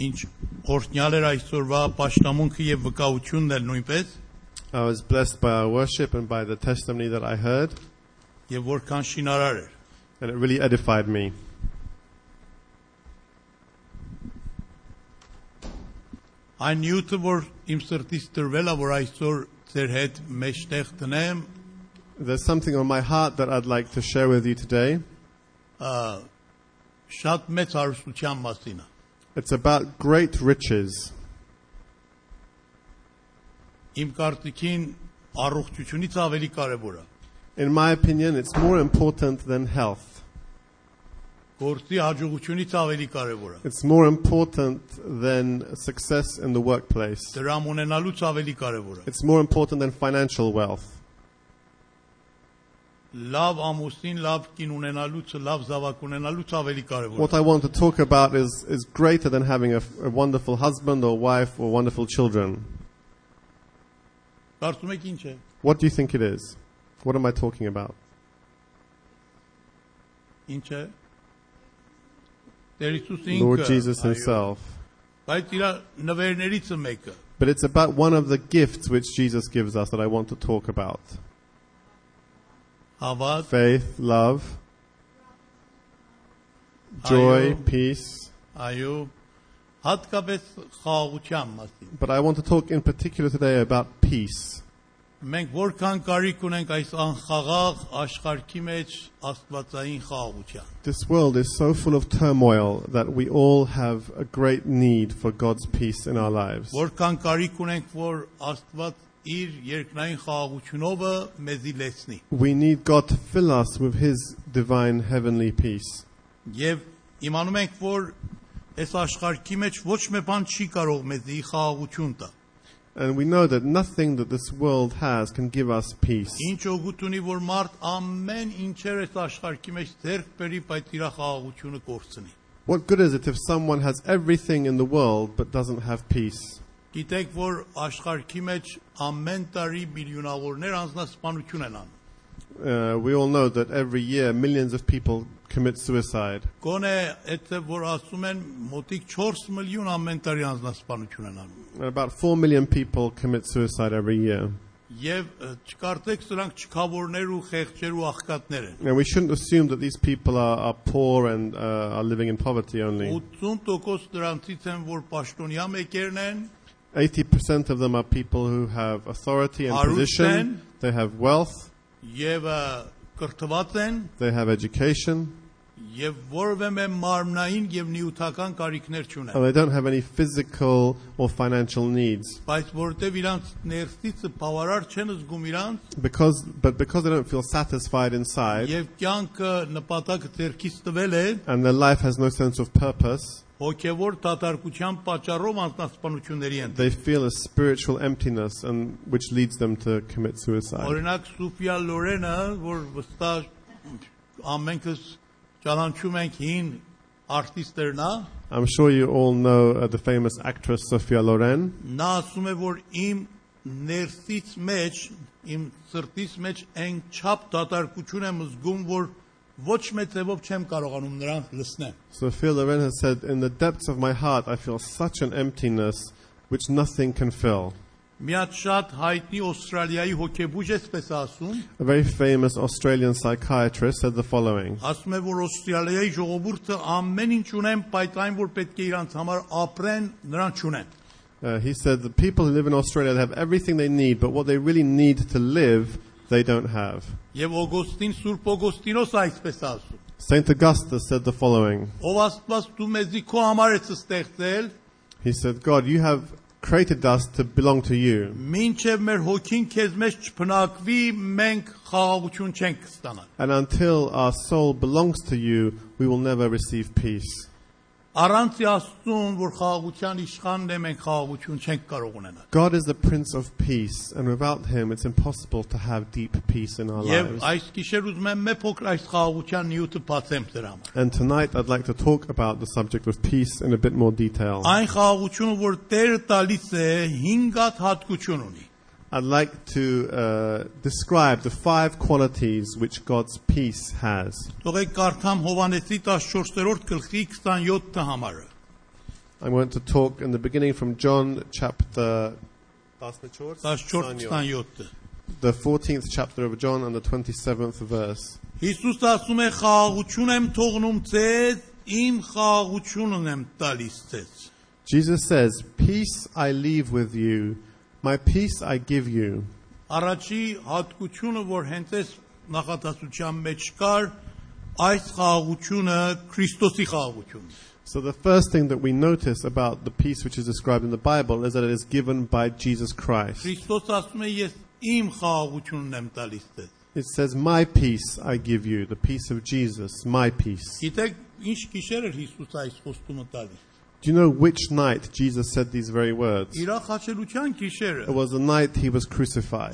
I was blessed by our worship and by the testimony that I heard. And it really edified me. Այն յութը որ իմ սրտից դրվել է որ այսօր ձեր հետ մեջտեղ դնեմ. There's something on my heart that I'd like to share with you today. Շատ մեծ հարստության մասին է. It's about great riches. Իմ կարծիքին առողջությունից ավելի կարևոր է. In my opinion, it's more important than health. It's more important than success in the workplace. It's more important than financial wealth. What I want to talk about is greater than having a wonderful husband or wife or wonderful children. What do you think it is? What am I talking about? Lord Jesus himself. But it's about one of the gifts which Jesus gives us that I want to talk about. Faith, love, joy, peace. But I want to talk in particular today about peace. This world is so full of turmoil that we all have a great need for God's peace in our lives. We need God to fill us with His divine heavenly peace. And we know that nothing that this world has can give us peace. What good is it if someone has everything in the world but doesn't have peace? We all know that every year millions of people commit suicide. About 4 million people commit suicide every year. And we shouldn't assume that these people are poor and are living in poverty only. 80% of them are people who have authority and position. They have wealth. They have education. And they don't have any physical or financial needs. Because they don't feel satisfied inside, and their life has no sense of purpose, they feel a spiritual emptiness, and which leads them to commit suicide. Sophia Loren, I'm sure you all know the famous actress Sophia Loren. Sophia Loren has said, "In the depths of my heart I feel such an emptiness which nothing can fill." A very famous Australian psychiatrist said the following. He said the people who live in Australia have everything they need, but what they really need to live they don't have. Saint Augustine said the following. He said, "God, you have created us to belong to you. And until our soul belongs to you, we will never receive peace." God is the Prince of Peace, and without Him it's impossible to have deep peace in our lives. And tonight I'd like to talk about the subject of peace in a bit more detail. I'd like to describe the 5 qualities which God's peace has. I'm going to talk in the beginning from John chapter 14, the 14th chapter of John and the 27th verse. Jesus says, "Peace I leave with you, my peace I give you." So the first thing that we notice about the peace which is described in the Bible is that it is given by Jesus Christ. It says, "My peace I give you," the peace of Jesus, my peace. Do you know which night Jesus said these very words? It was the night he was crucified.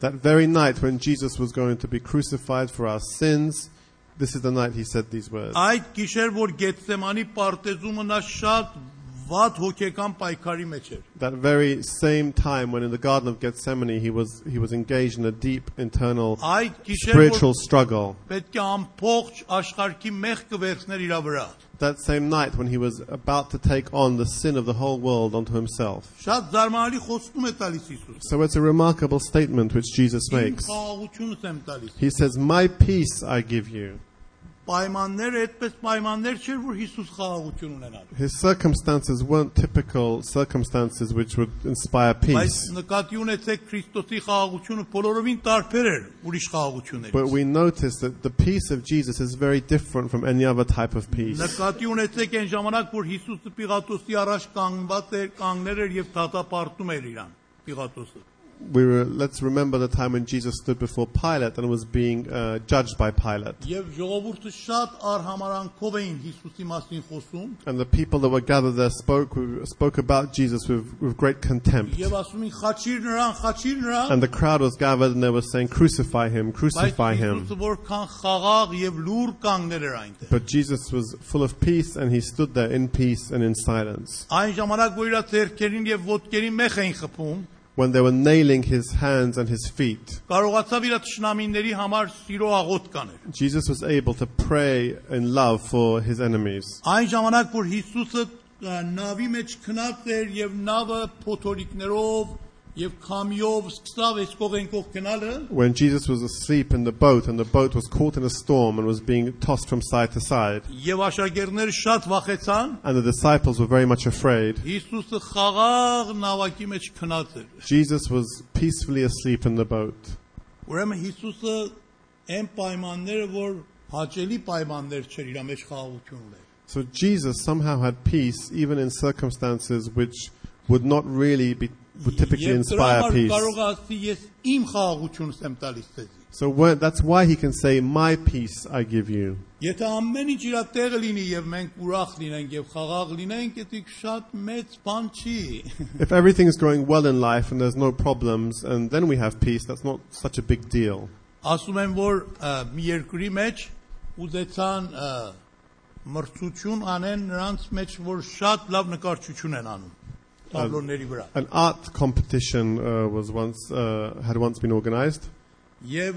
That very night when Jesus was going to be crucified for our sins, this is the night he said these words. That very same time when in the Garden of Gethsemane he was engaged in a deep internal spiritual struggle. That same night when he was about to take on the sin of the whole world onto himself. So it's a remarkable statement which Jesus makes. He says, "My peace I give you." His circumstances weren't typical circumstances which would inspire peace. But we notice that the peace of Jesus is very different from any other type of peace. Let's remember the time when Jesus stood before Pilate and was being judged by Pilate. And the people that were gathered there spoke about Jesus with great contempt. And the crowd was gathered and they were saying, "Crucify him, crucify him." But Jesus was full of peace and he stood there in peace and in silence. When they were nailing his hands and his feet, Jesus was able to pray in love for his enemies. When Jesus was asleep in the boat and the boat was caught in a storm and was being tossed from side to side, and the disciples were very much afraid, Jesus was peacefully asleep in the boat. So Jesus somehow had peace even in circumstances which would not really be would typically inspire peace. So that's why he can say, "My peace I give you." If everything is going well in life and there's no problems and then we have peace, that's not such a big deal. An art competition had once been organized. And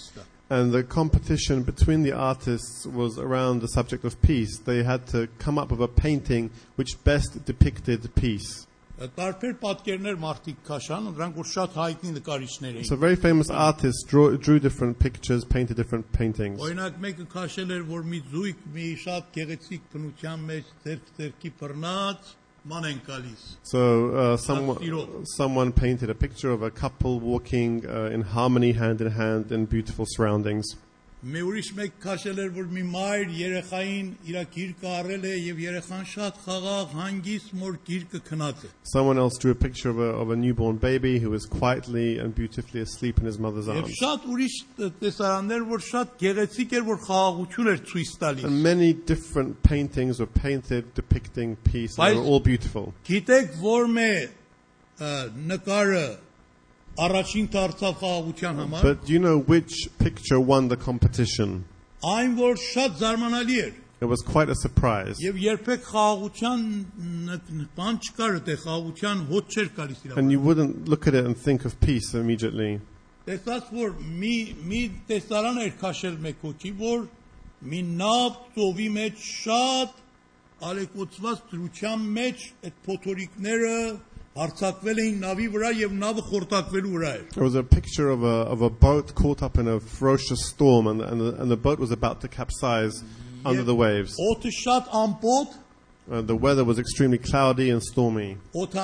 the competition between the artists was around the subject of peace. They had to come up with a painting which best depicted peace. So very famous artists drew different pictures, painted different paintings. So someone painted a picture of a couple walking in harmony, hand in hand, in beautiful surroundings. Someone else drew a picture of a newborn baby who was quietly and beautifully asleep in his mother's arms. And many different paintings were painted depicting peace. They were all beautiful. But do you know which picture won the competition? It was quite a surprise. And you wouldn't look at it and think of peace immediately. There was a picture of a boat caught up in a ferocious storm, and the boat was about to capsize under the waves. The weather was extremely cloudy and stormy. And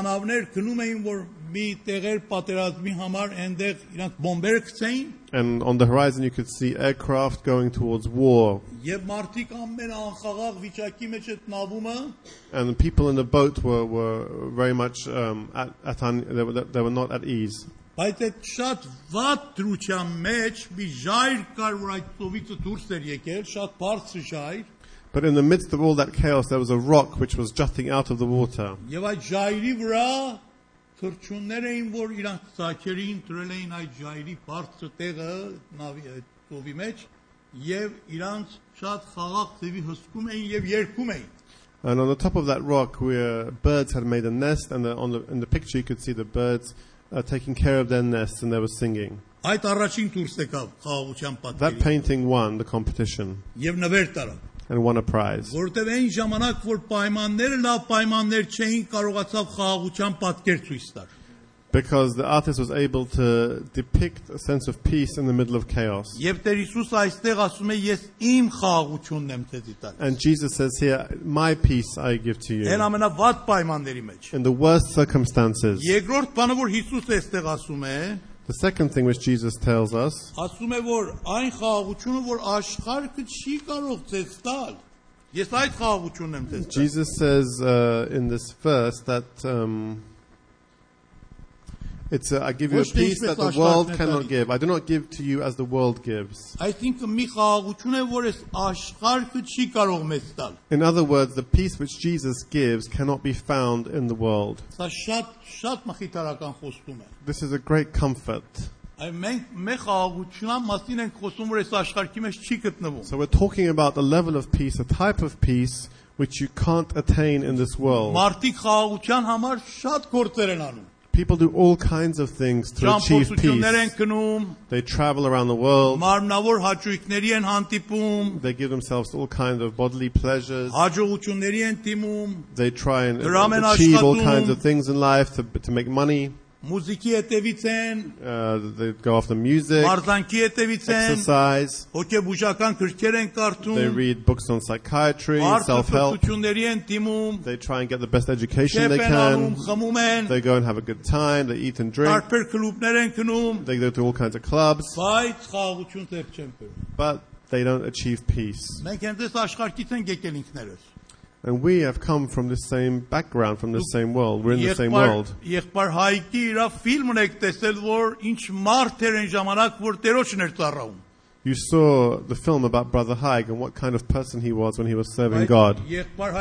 on the horizon you could see aircraft going towards war. And the people in the boat were very much they were not at ease. But in the midst of all that chaos, there was a rock which was jutting out of the water. And on the top of that rock, where birds had made a nest, and in the picture you could see the birds taking care of their nests, and they were singing. That painting won the competition and won a prize. Because the artist was able to depict a sense of peace in the middle of chaos. And Jesus says here, my peace I give to you. In the worst circumstances. The second thing which Jesus tells us, Jesus says in this verse that I give you a peace that the world cannot give. I do not give to you as the world gives. In other words, the peace which Jesus gives cannot be found in the world. This is a great comfort. So we're talking about a level of peace, a type of peace which you can't attain in this world. People do all kinds of things to achieve peace. They travel around the world. They give themselves all kinds of bodily pleasures. They try and achieve all kinds of things in life to make money. They go after music, exercise. They read books on psychiatry, self-help. They try and get the best education they can. They go and have a good time. They eat and drink. They go to all kinds of clubs. But they don't achieve peace. And we have come from the same background, from the same world. We're in the same world. You saw the film about Brother Haig and what kind of person he was when he was serving God. But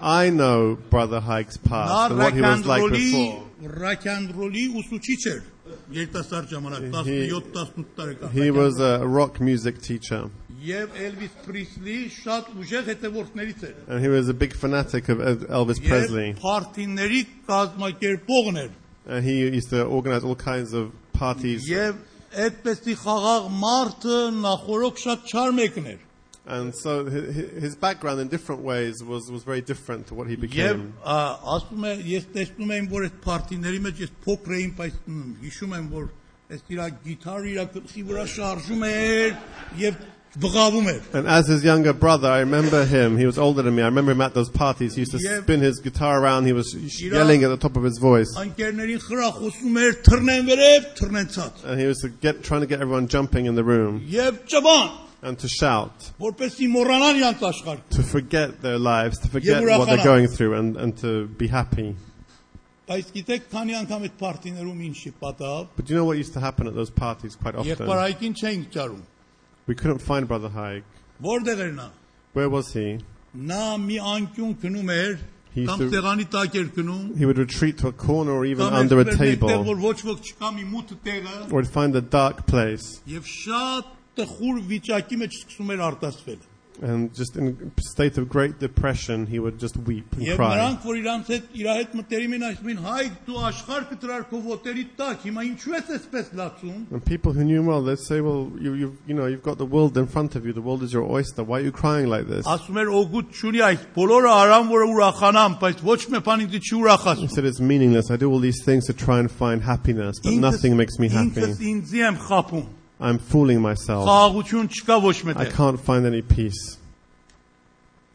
I know Brother Haig's past and what he was like before. He was a rock music teacher. And he was a big fanatic of Elvis Presley. And he used to organize all kinds of parties. And so his background in different ways was very different to what he became. And as his younger brother, I remember him. He was older than me. I remember him at those parties. He used to spin his guitar around. He was yelling at the top of his voice. And he was trying to get everyone jumping in the room. And to shout, to forget their lives, to forget what they're going through, and to be happy. But you know what used to happen at those parties quite often? We couldn't find Brother Haig. Where was he? He would retreat to a corner or even under a table. Or he'd find a dark place. And just in a state of great depression, he would just weep and cry. And people who knew him well, they'd say, well, you've got the world in front of you. The world is your oyster. Why are you crying like this? He said, it's meaningless. I do all these things to try and find happiness, but nothing makes me happy. I'm fooling myself. I can't find any peace.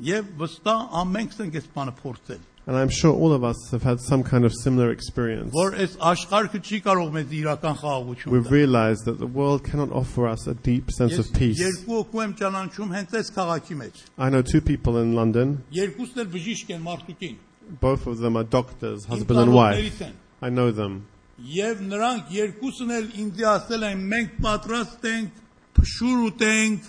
And I'm sure all of us have had some kind of similar experience. We've realized that the world cannot offer us a deep sense of peace. I know two people in London. Both of them are doctors, husband and wife. I know them. And they tell me, we'll do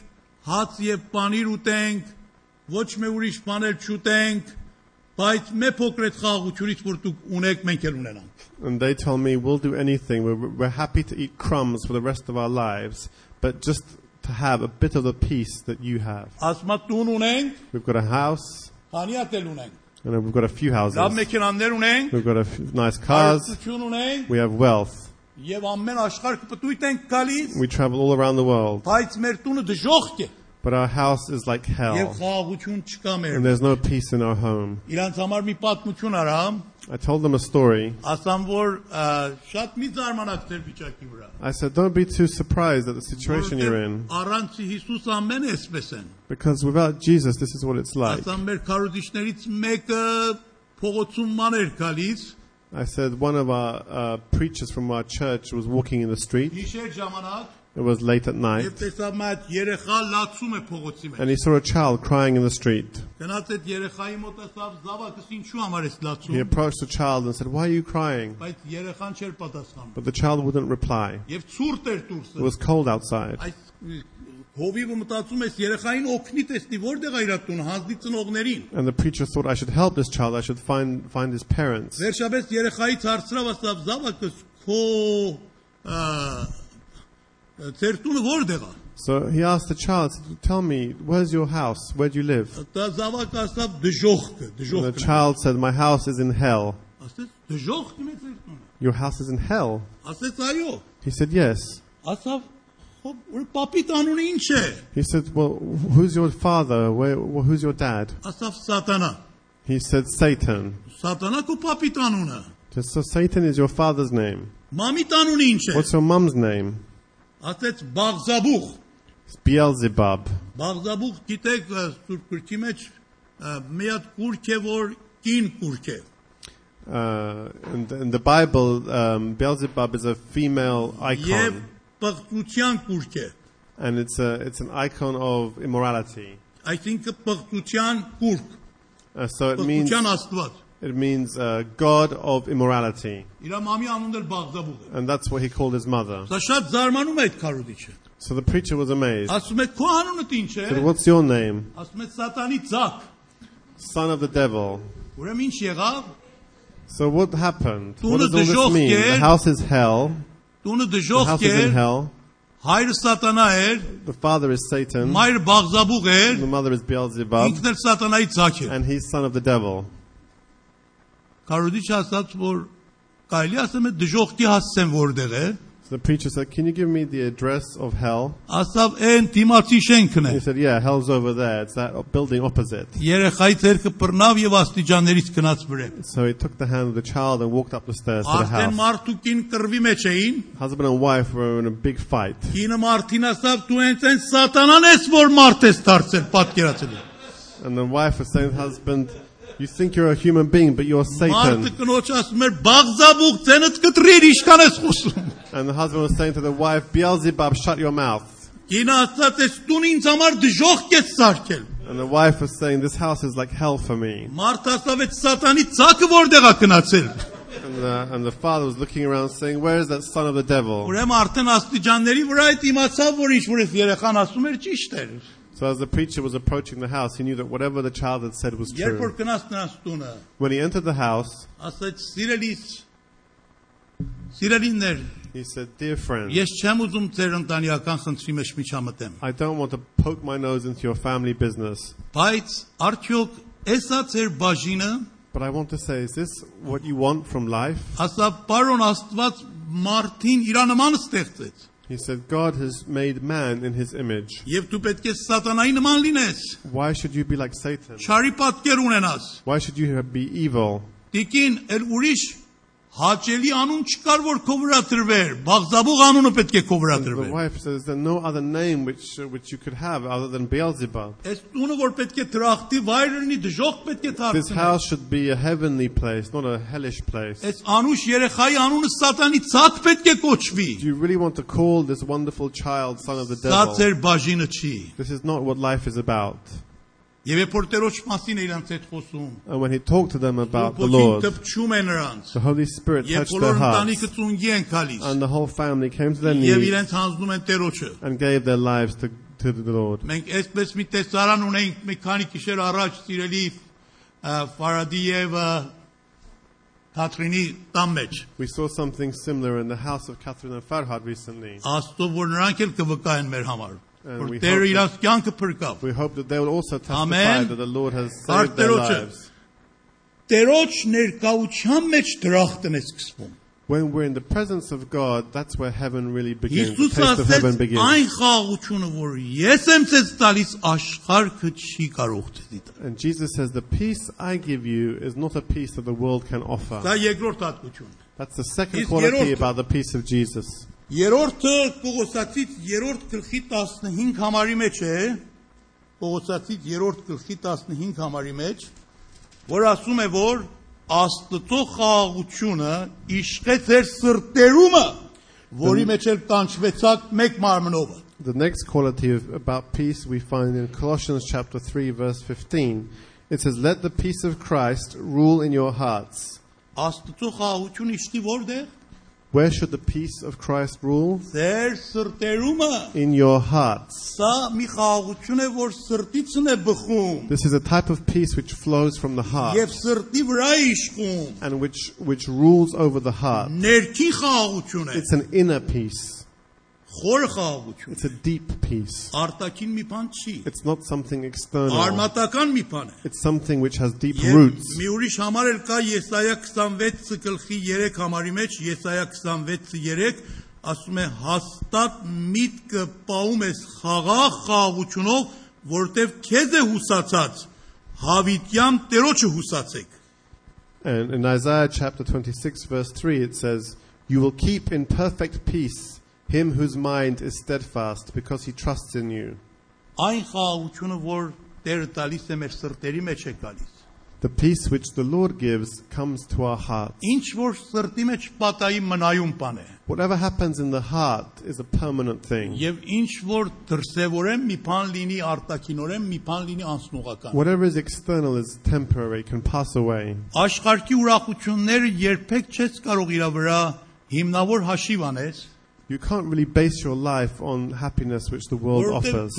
anything. We're happy to eat crumbs for the rest of our lives, but just to have a bit of the peace that you have. We've got a house. And we've got a few houses. We've got nice cars. We have wealth. We travel all around the world. But our house is like hell. And there's no peace in our home. I told them a story. I said, don't be too surprised at the situation you're in. Because without Jesus, this is what it's like. I said, one of our preachers from our church was walking in the street. It was late at night. And he saw a child crying in the street. He approached the child and said, why are you crying? But the child wouldn't reply. It was cold outside. And the preacher thought, I should help this child. I should find his parents. So he asked the child, tell me, where's your house? Where do you live? And the child said, my house is in hell. Your house is in hell? He said, yes. He said, well, who's your father? Who's your dad? He said, Satan. So Satan is your father's name. What's your mom's name? It's Beelzebub. In the Bible, Beelzebub is a female icon. And it's an icon of immorality. I think so it means God of immorality. And that's what he called his mother. So the preacher was amazed. He said, what's your name? Son of the devil. So what happened? What does all this mean? The house is hell. The house is in hell. The father is Satan. The mother is Beelzebub. And he's son of the devil. So the preacher said, can you give me the address of hell? And he said, yeah, hell's over there. It's that building opposite. So he took the hand of the child and walked up the stairs to the house. Husband and wife were in a big fight. And the wife was saying to the husband, you think you're a human being, but you're Satan. And the husband was saying to the wife, Beelzebub, shut your mouth. And the wife was saying, this house is like hell for me. And the father was looking around saying, where is that son of the devil? So as the preacher was approaching the house, he knew that whatever the child had said was true. When he entered the house, It's a difference. Ես չեմ ուզում ձեր ընտանեկան խնդրի մեջ միջամտեմ. I don't want to poke my nose into your family business. Բայց արդյոք էսա ձեր բաժինը? But I want to say, is this what you want from life? Ասա պարոն Աստված մարդին իր նման ստեղծեց. He said, God has made man in his image. Why should you be like Satan? Why should you be evil? The wife says, there's no other name which you could have other than Beelzebub. This house should be a heavenly place, not a hellish place. Do you really want to call this wonderful child son of the devil? This is not what life is about. And when he talked to them about the Lord, the Holy Spirit touched their hearts, and the whole family came to their knees and gave their lives to the Lord. We saw something similar in the house of Catherine and Farhad recently. And we hope that they will also testify Amen. That the Lord has saved their lives. When we're in the presence of God, that's where heaven really begins. The taste of heaven begins. And Jesus says, the peace I give you is not a peace that the world can offer. That's the second quality about the peace of Jesus. Երրորդը Պողոսացից 3-րդ գլխի 15 համարի մեջ է, Պողոսացից 3-րդ գլխի 15 համարի մեջ, որ ասում է, որ Աստծո խաղաղությունը իշխե ձեր սրտերումը, որի մեջ էլ կանչվեցաք մեկ մարմնով. The next quality about peace we find in Colossians chapter 3 verse 15. It says, let the peace of Christ rule in your hearts. Աստծո խաղաղությունը իշխի որտեղ? Where should the peace of Christ rule? In your hearts. This is a type of peace which flows from the heart and which rules over the heart. It's an inner peace. It's a deep peace. It's not something external. It's something which has deep roots. And in Isaiah chapter 26 verse 3 it says, you will keep in perfect peace him whose mind is steadfast, because he trusts in you. The peace which the Lord gives comes to our hearts. Whatever happens in the heart is a permanent thing. Whatever is external is temporary, can pass away. You can't really base your life on happiness which the world offers.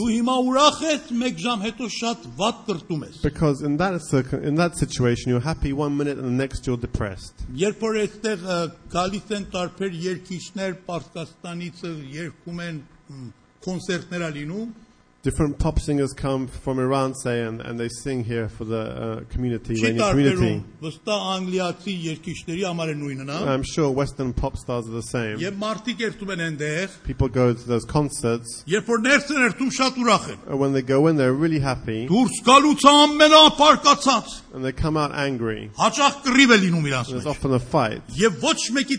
Because in that situation you're happy one minute and the next you're depressed. Different pop singers come from Iran, say, and they sing here for the community. I'm sure Western pop stars are the same. People go to those concerts. And when they go in, they're really happy. And they come out angry. There's often a fight.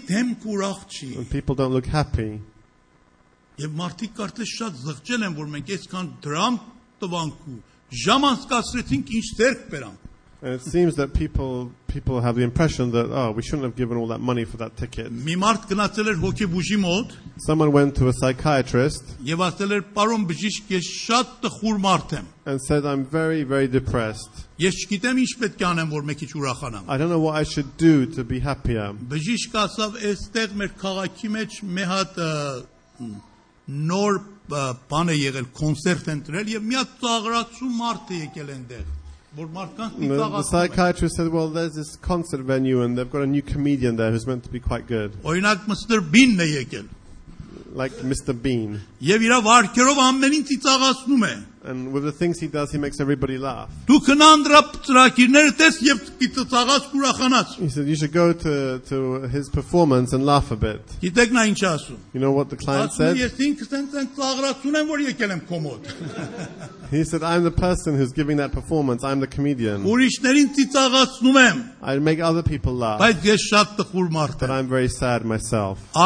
And people don't look happy. And it seems that people have the impression that, we shouldn't have given all that money for that ticket. Someone went to a psychiatrist and said, I'm very, very depressed. I don't know what I should do to be happier. The psychiatrist said, well, there's this concert venue and they've got a new comedian there who's meant to be quite good. Like Mr. Bean. And with the things he does, he makes everybody laugh. He said, you should go to his performance and laugh a bit. You know what the client said? He said, I'm the person who's giving that performance. I'm the comedian. I make other people laugh. But I'm very sad myself.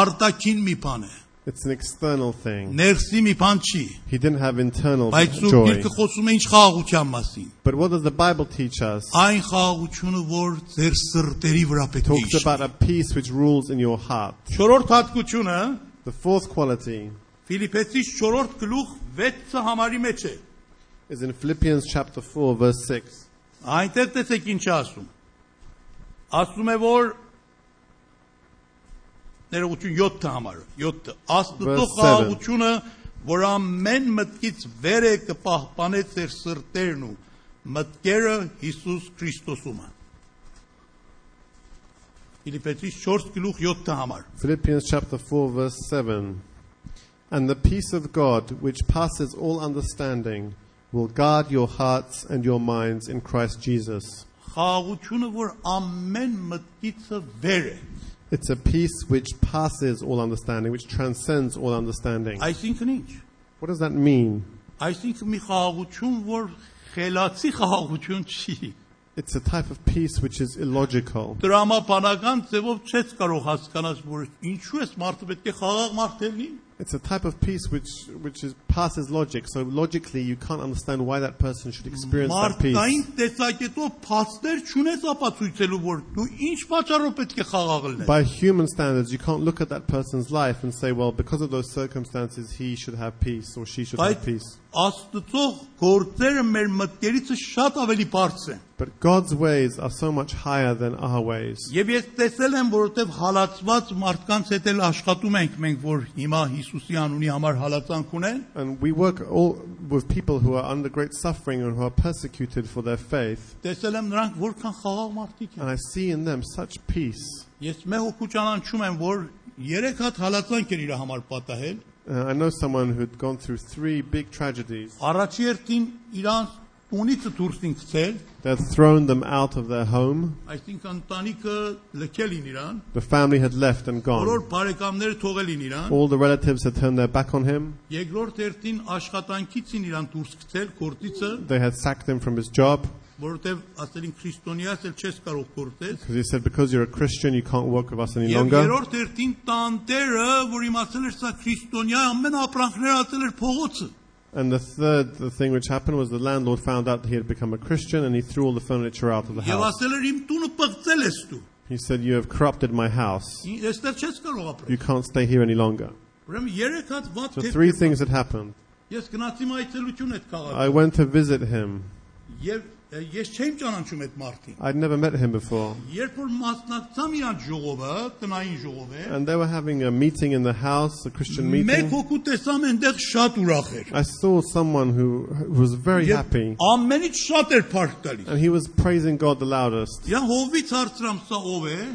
It's an external thing. He didn't have internal joy. But what does the Bible teach us? It talks about a peace which rules in your heart. The fourth quality is in Philippians chapter 4 verse 6. Philippians chapter 4 verse 7. And the peace of God, which passes all understanding, will guard your hearts and your minds in Christ Jesus. It's a peace which passes all understanding, which transcends all understanding. I think nicht. What does that mean? I think it's a type of peace which is illogical. It's a type of peace which passes logic. So logically you can't understand why that person should experience that peace. By human standards, you can't look at that person's life and say, well, because of those circumstances, he should have peace or she should have peace. But God's ways are so much higher than our ways. And we work all with people who are under great suffering and who are persecuted for their faith. And I see in them such peace. I know someone who'd gone through three big tragedies. They'd thrown them out of their home. The family had left and gone. All the relatives had turned their back on him. They had sacked him from his job. Because he said, because you're a Christian, you can't work with us any longer. And the third thing which happened was the landlord found out that he had become a Christian and he threw all the furniture out of the house. He said, you have corrupted my house. You can't stay here any longer. So three things had happened. I went to visit him. I'd never met him before. And they were having a meeting in the house, a Christian meeting. I saw someone who was very happy. And he was praising God the loudest. I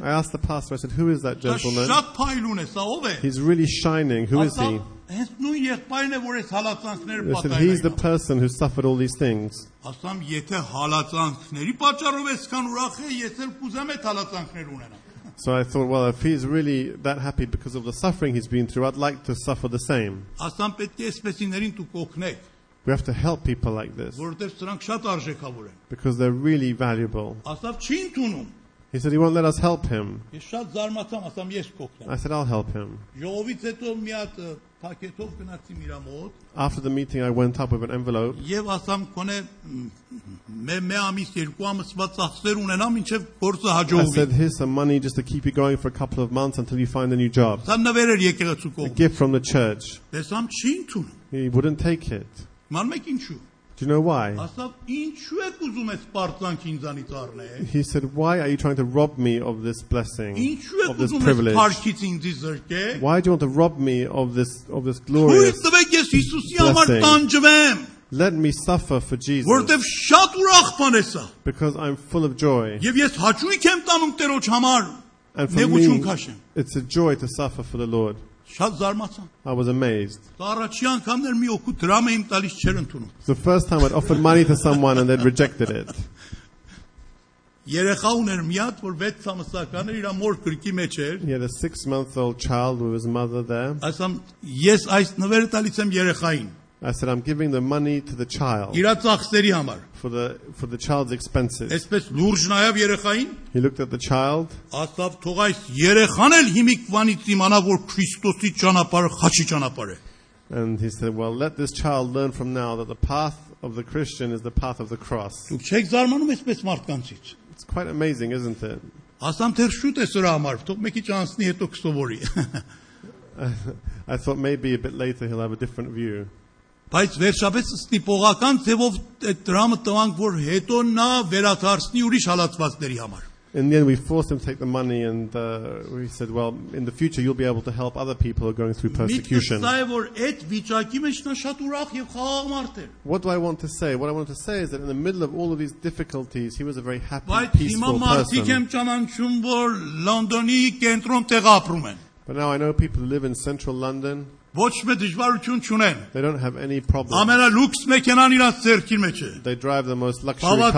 asked the pastor, I said, who is that gentleman? He's really shining. Who is he? They said, he's the person who suffered all these things. So I thought, well, if he's really that happy because of the suffering he's been through, I'd like to suffer the same. We have to help people like this because they're really valuable. He said, he won't let us help him. I said, I'll help him. After the meeting, I went up with an envelope. I said, here's some money just to keep you going for a couple of months until you find a new job. A gift from the church. He wouldn't take it. Do you know why? He said, why are you trying to rob me of this blessing, of this privilege? Why do you want to rob me of this glorious blessing? Let me suffer for Jesus. Որտեւ շատ ուրախ բան է սա. Because I'm full of joy. Եվ ես հաճույք եմ տանում Տերոջ համար. And for me, it's a joy to suffer for the Lord. I was amazed. The first time I'd offered money to someone and they'd rejected it. He had a 6-month-old child with his mother there. I said, I'm giving the money to the child for the child's expenses. He looked at the child and he said, well, let this child learn from now that the path of the Christian is the path of the cross. It's quite amazing, isn't it? I thought maybe a bit later he'll have a different view. Բայց վերջապես ստիպողական ձևով այդ դրամը տանք որ հետո նա վերադարձնի ուրիշ հալածվածների համար. And then we forced him to take the money and we said, well, in the future you'll be able to help other people who are going through persecution. What do I want to say? What I want to say is that in the middle of all of these difficulties, he was a very happy, peaceful person. But now I know people who live in central London. They don't have any problems. They drive the most luxury car.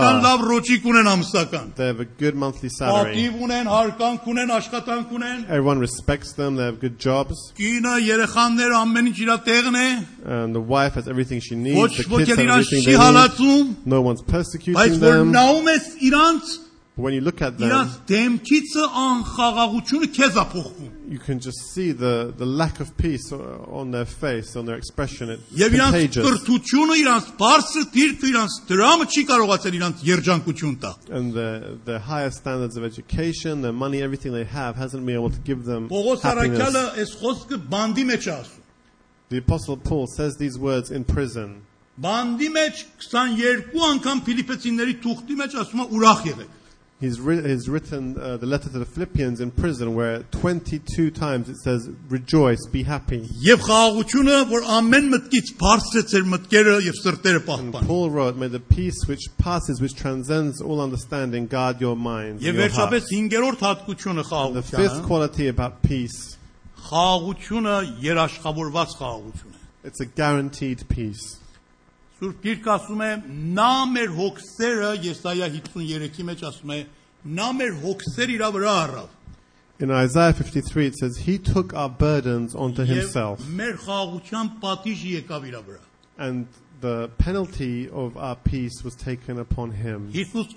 They have a good monthly salary. Everyone respects them. They have good jobs. And the wife has everything she needs. The kids have everything they need. No one's persecuting them. When you look at them, you can just see the lack of peace on their face, on their expression. It's contagious. And their higher standards of education, their money, everything they have hasn't been able to give them happiness. The Apostle Paul says these words in prison. He's written the letter to the Philippians in prison where 22 times it says, rejoice, be happy. And Paul wrote, may the peace which passes, which transcends all understanding, guard your mind and your heart. And the fifth quality about peace, it's a guaranteed peace. Սուրբ Գիրքը ասում է նա մեր հոգսերը Եսայա 53-ի մեջ ասում է նա մեր հոգսեր իր վրա առավ. In Isaiah 53 it says he took our burdens onto himself. Մեր խաղաղության պատիժը եկավ իր վրա. And the penalty of our peace was taken upon him. Jesus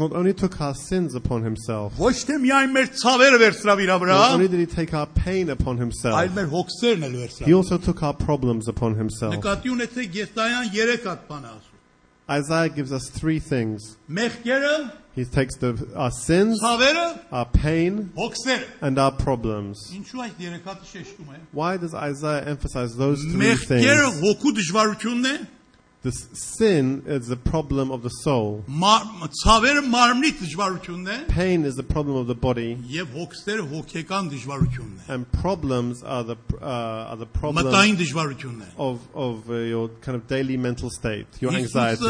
not only took our sins upon himself, not only did he take our pain upon himself, he also took our problems upon himself. Isaiah gives us three things. He takes our sins, our pain, and our problems. Why does Isaiah emphasize those three things? The sin is the problem of the soul. Pain is the problem of the body. And problems are the problems of your kind of daily mental state, your anxiety.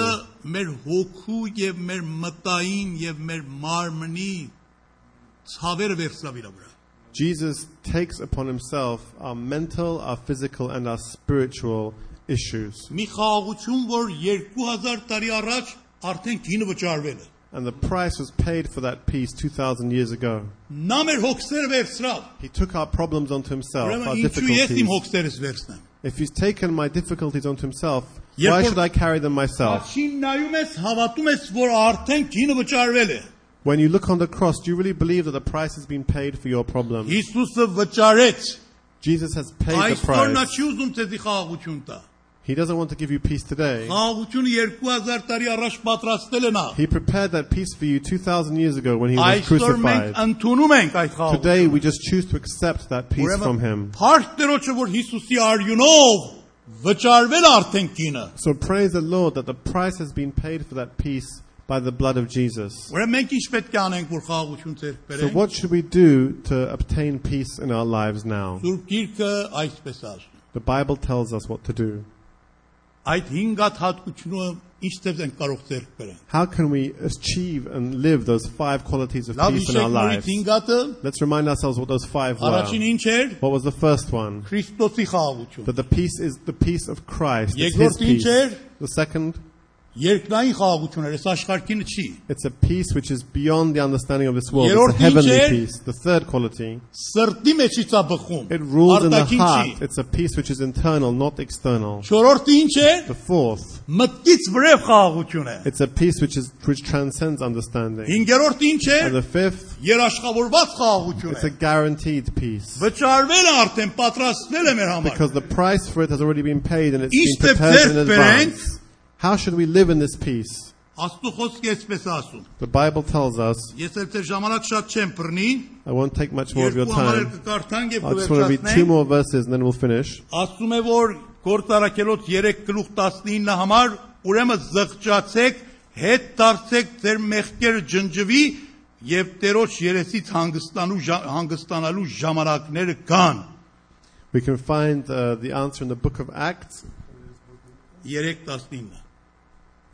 Jesus takes upon himself our mental, our physical, and our spiritual issues. And the price was paid for that peace 2,000 years ago. He took our problems onto himself, our difficulties. If he's taken my difficulties onto himself, why should I carry them myself? When you look on the cross, do you really believe that the price has been paid for your problems? Jesus has paid the price. He doesn't want to give you peace today. He prepared that peace for you 2,000 years ago when he was crucified. Today we just choose to accept that peace from him. So praise the Lord that the price has been paid for that peace by the blood of Jesus. So what should we do to obtain peace in our lives now? The Bible tells us what to do. How can we achieve and live those five qualities of peace in our lives? Let's remind ourselves what those five were. What was the first one? That the peace is the peace of Christ. It's His peace. The second? It's a peace which is beyond the understanding of this world. It's a heavenly peace. The third quality, it rules in the heart. It's a peace which is internal, not external. The fourth, it's a peace which transcends understanding. And the fifth, it's a guaranteed peace. Because the price for it has already been paid and it's been prepared in advance. How should we live in this peace? The Bible tells us, I won't take much more of your time. I just want to read two more verses and then we'll finish. We can find the answer in the book of Acts.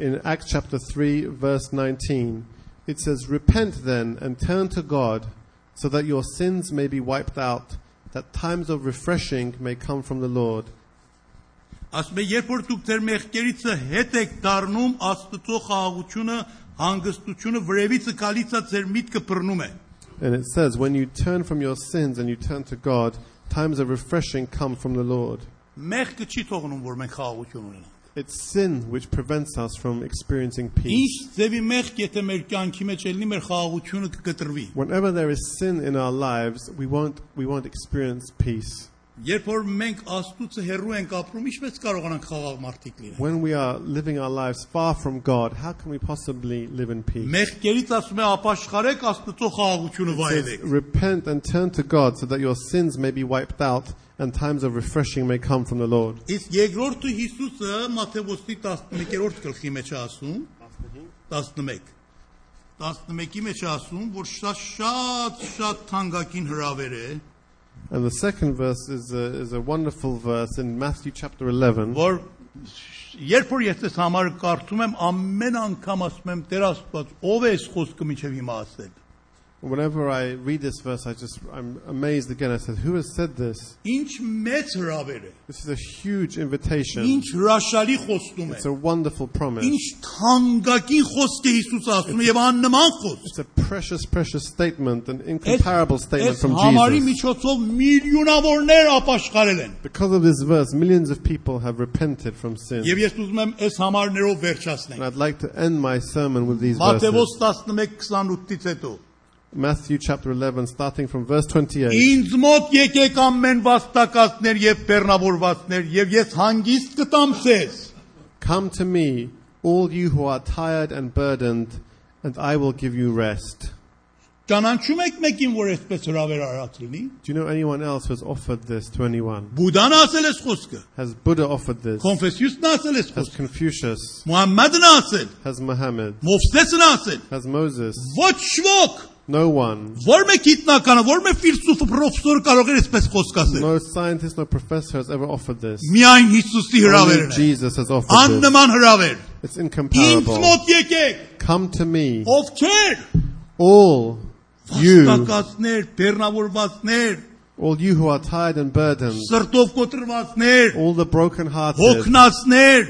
In Acts chapter 3, verse 19, it says, "Repent then and turn to God, so that your sins may be wiped out, that times of refreshing may come from the Lord." And it says, when you turn from your sins and you turn to God, times of refreshing come from the Lord. It's sin which prevents us from experiencing peace. Whenever there is sin in our lives, we won't experience peace. When we are living our lives far from God, how can we possibly live in peace? It says, "Repent and turn to God, so that your sins may be wiped out, and times of refreshing may come from the Lord." And the second verse is a wonderful verse in Matthew chapter 11. Whenever I read this verse, I'm amazed again. I said, who has said this? This is a huge invitation. It's a wonderful promise. It's a precious, precious statement, an incomparable statement from Jesus. Because of this verse, millions of people have repented from sin. And I'd like to end my sermon with these verses. Matthew chapter 11, starting from verse 28. "Come to me, all you who are tired and burdened, and I will give you rest." Do you know anyone else who has offered this to anyone? Has Buddha offered this? Has Confucius? Has Muhammad? Has Moses? No one. No scientist, no professor has ever offered this. Only Jesus has offered this. It's incomparable. Come to me, all you who are tired and burdened, all the brokenhearted,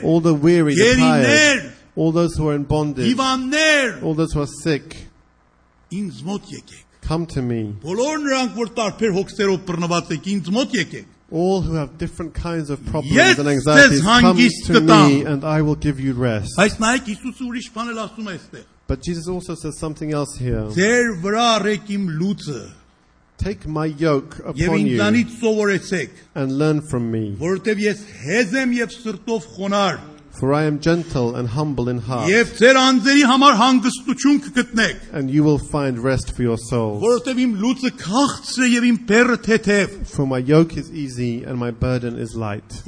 all the weary, the tired, all those who are in bondage, all those who are sick. Come to me. All who have different kinds of problems and anxieties, come to me and I will give you rest. But Jesus also says something else here. Take my yoke upon you and learn from me. For I am gentle and humble in heart, and you will find rest for your souls. For my yoke is easy and my burden is light.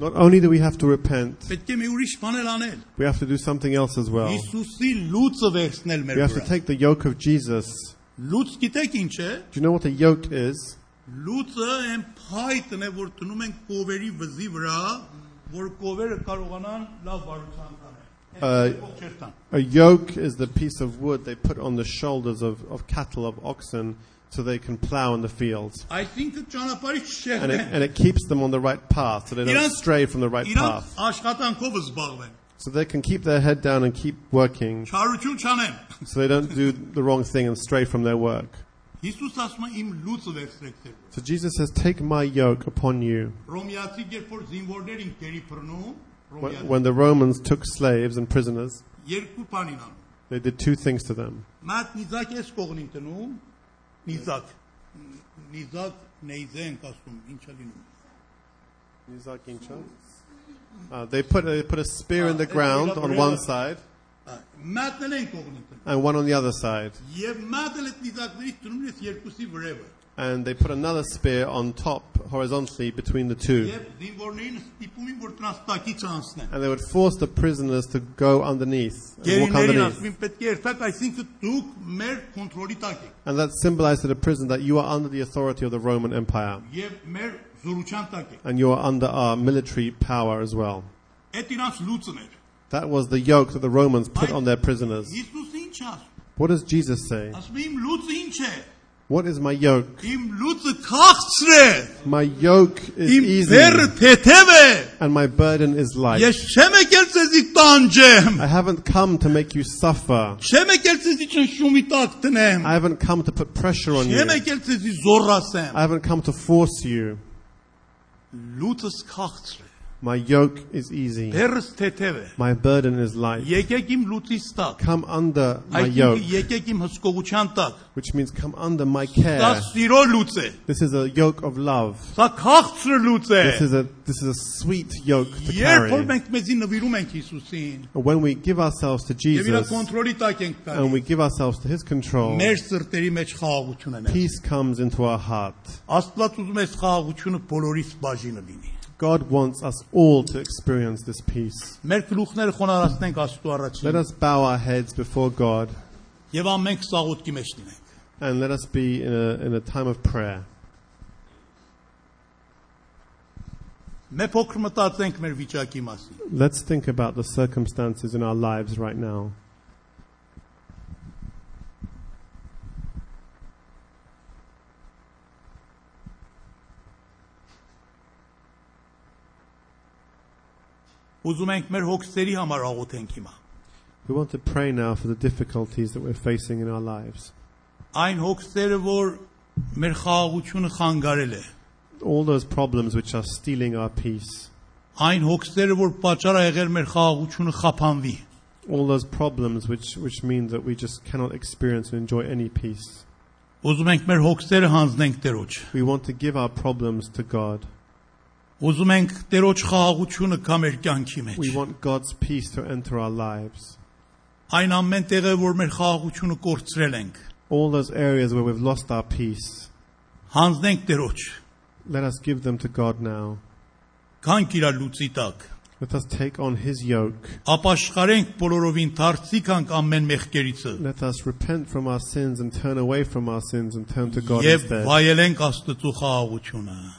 Not only do we have to repent, we have to do something else as well. We have to take the yoke of Jesus. Do you know what a yoke is? Լուծը են փայտն է որ տնում են կովերի վզի վրա որ կովերը կարողանան լավ վարության տան։ A yoke is the piece of wood they put on the shoulders of cattle of oxen so they can plow in the fields. I think the ճանապարհի շեղն է and it keeps them on the right path so they don't stray from the right path. Աշխատանքով զբաղվեն So they can keep their head down and keep working. So they don't do the wrong thing and stray from their work. So Jesus says, take my yoke upon you. When the Romans took slaves and prisoners, they did two things to them. They put a spear in the ground on one side and one on the other side. And they put another spear on top horizontally between the two. And they would force the prisoners to go underneath and walk underneath. And that symbolized to the prison that you are under the authority of the Roman Empire. And you are under our military power as well. That was the yoke that the Romans put on their prisoners. What does Jesus say? What is my yoke? My yoke is easy and my burden is light. I haven't come to make you suffer. I haven't come to put pressure on you. I haven't come to force you. My yoke is easy. My burden is light. Come under my yoke. Which means come under my care. This is a yoke of love. This is a sweet yoke to carry. When we give ourselves to Jesus and we give ourselves to His control, peace comes into our heart. God wants us all to experience this peace. Let us bow our heads before God. And let us be in a time of prayer. Let's think about the circumstances in our lives right now. We want to pray now for the difficulties that we're facing in our lives. All those problems which are stealing our peace. All those problems which mean that we just cannot experience and enjoy any peace. We want to give our problems to God. We want God's peace to enter our lives. All those areas where we've lost our peace, let us give them to God now. Let us take on His yoke. Let us repent from our sins and turn away from our sins and turn to God instead.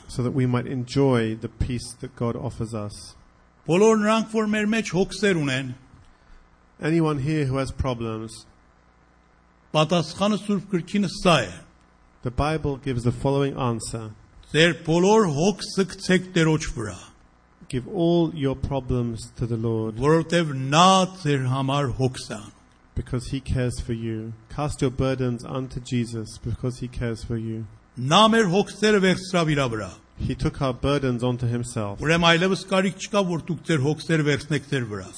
So that we might enjoy the peace that God offers us. Anyone here who has problems, the Bible gives the following answer. Give all your problems to the Lord, because He cares for you. Cast your burdens unto Jesus, because He cares for you. He took our burdens onto Himself. So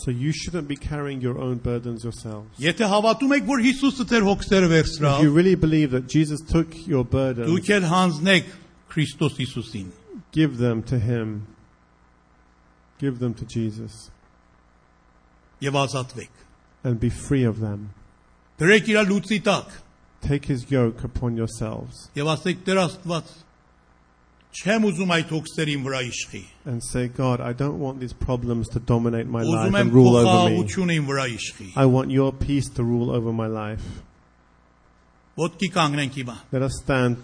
you shouldn't be carrying your own burdens yourselves. If you really believe that Jesus took your burdens, give them to Him. Give them to Jesus. And be free of them. Take His yoke upon yourselves. And say, God, I don't want these problems to dominate my life and rule over me. I want your peace to rule over my life. Let us stand.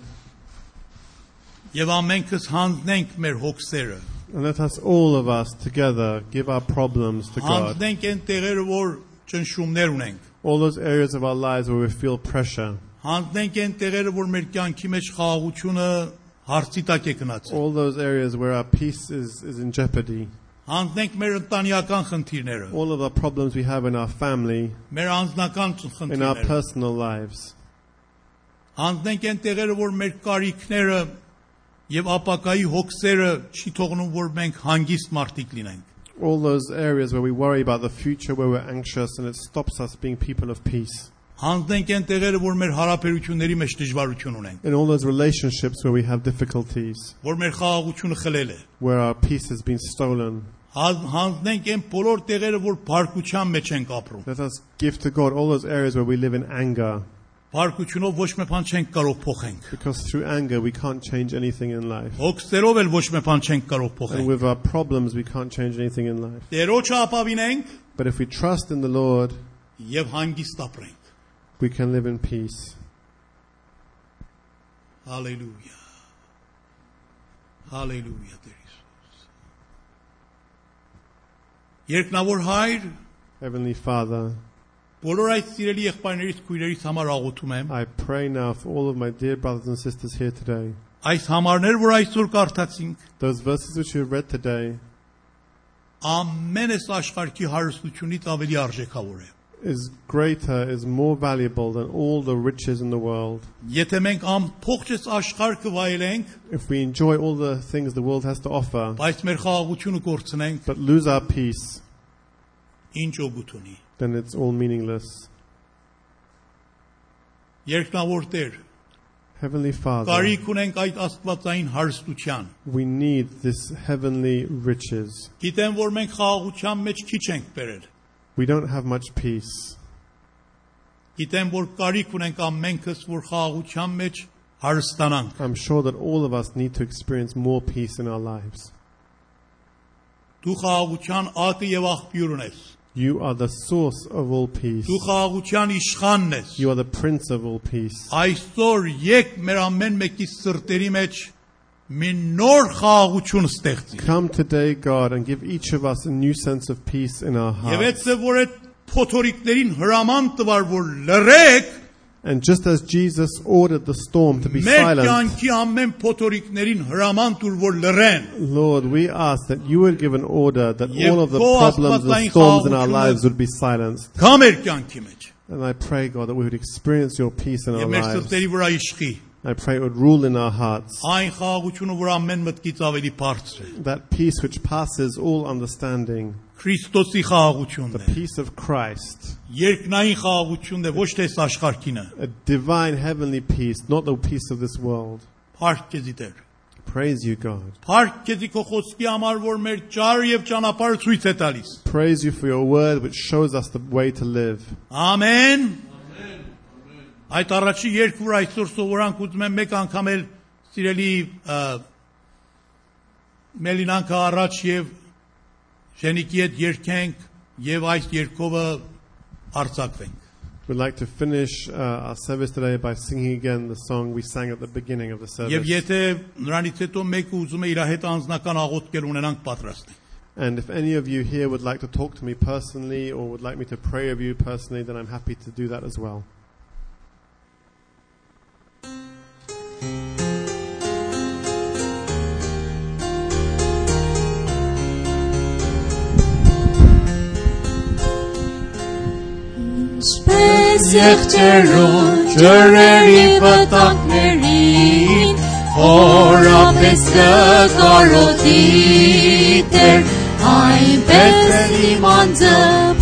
And let us, all of us together, give our problems to God. All those areas of our lives where we feel pressure. All those areas where our peace is in jeopardy. All of our problems we have in our family, in our personal lives. All those areas where we worry about the future, where we're anxious, and it stops us being people of peace. In all those relationships where we have difficulties, where our peace has been stolen. Let us give to God all those areas where we live in anger, because through anger we can't change anything in life. And with our problems we can't change anything in life. But if we trust in the Lord, we can live in peace. Hallelujah. Hallelujah. Heavenly Father, I pray now for all of my dear brothers and sisters here today. Those verses which you have read today is greater, is more valuable than all the riches in the world. If we enjoy all the things the world has to offer, but lose our peace, then it's all meaningless. Heavenly Father, we need this heavenly riches. We don't have much peace. I'm sure that all of us need to experience more peace in our lives. You are the source of all peace. You are the Prince of all peace. Come today, God, and give each of us a new sense of peace in our hearts. And just as Jesus ordered the storm to be silent, Lord, we ask that you would give an order that all of the problems and storms in our lives would be silenced. And I pray, God, that we would experience your peace in our lives. I pray it would rule in our hearts. That peace which passes all understanding. The peace of Christ. A divine heavenly peace, not the peace of this world. Praise you, God. Praise you for your word which shows us the way to live. Amen. Այդ առաջի երկու այսօր սովորանք ուզում եմ մեկ անգամ էլ սիրելի Մելինանքը առաջ եւ Ժենիկի հետ երկենք եւ այս երկովը արձակվենք. We'd like to finish our service today by singing again the song we sang at the beginning of the service. And if any of you here would like to talk to me personally or would like me to pray over you personally, then I'm happy to do that as well. Եվ ջերուն ջրերի վտակներին խորապես կարոտի Տեր, այնպես իմ անձը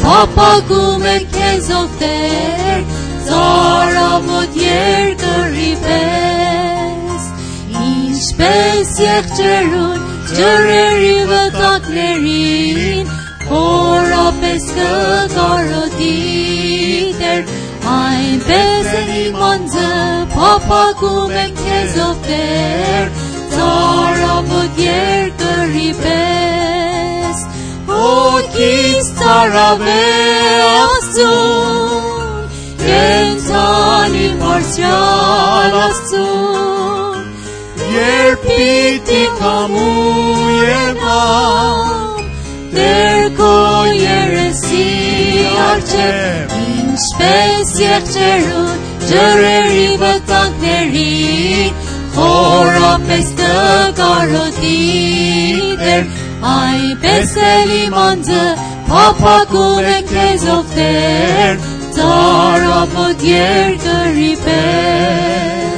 փափագում է քեզով Տեր, ծարավոտ երկրի պես, ինչպես եվ ջերուն ջրերի վտակներին խորապես կարոտի Տեր, այնպես իմ անձը փափագում է քեզով Տեր, ծարավոտ երկրի պես, հոգիս ծարավ է Աստծուն, կենդանի բարձրյալ Աստծուն, երբ pití kamu yerba, tylko jeresi akter, in spes yakterun, jereri batakneri, hora peste garotider, ay peseli manza, papa kunek lezofter, zara pot yergeriper.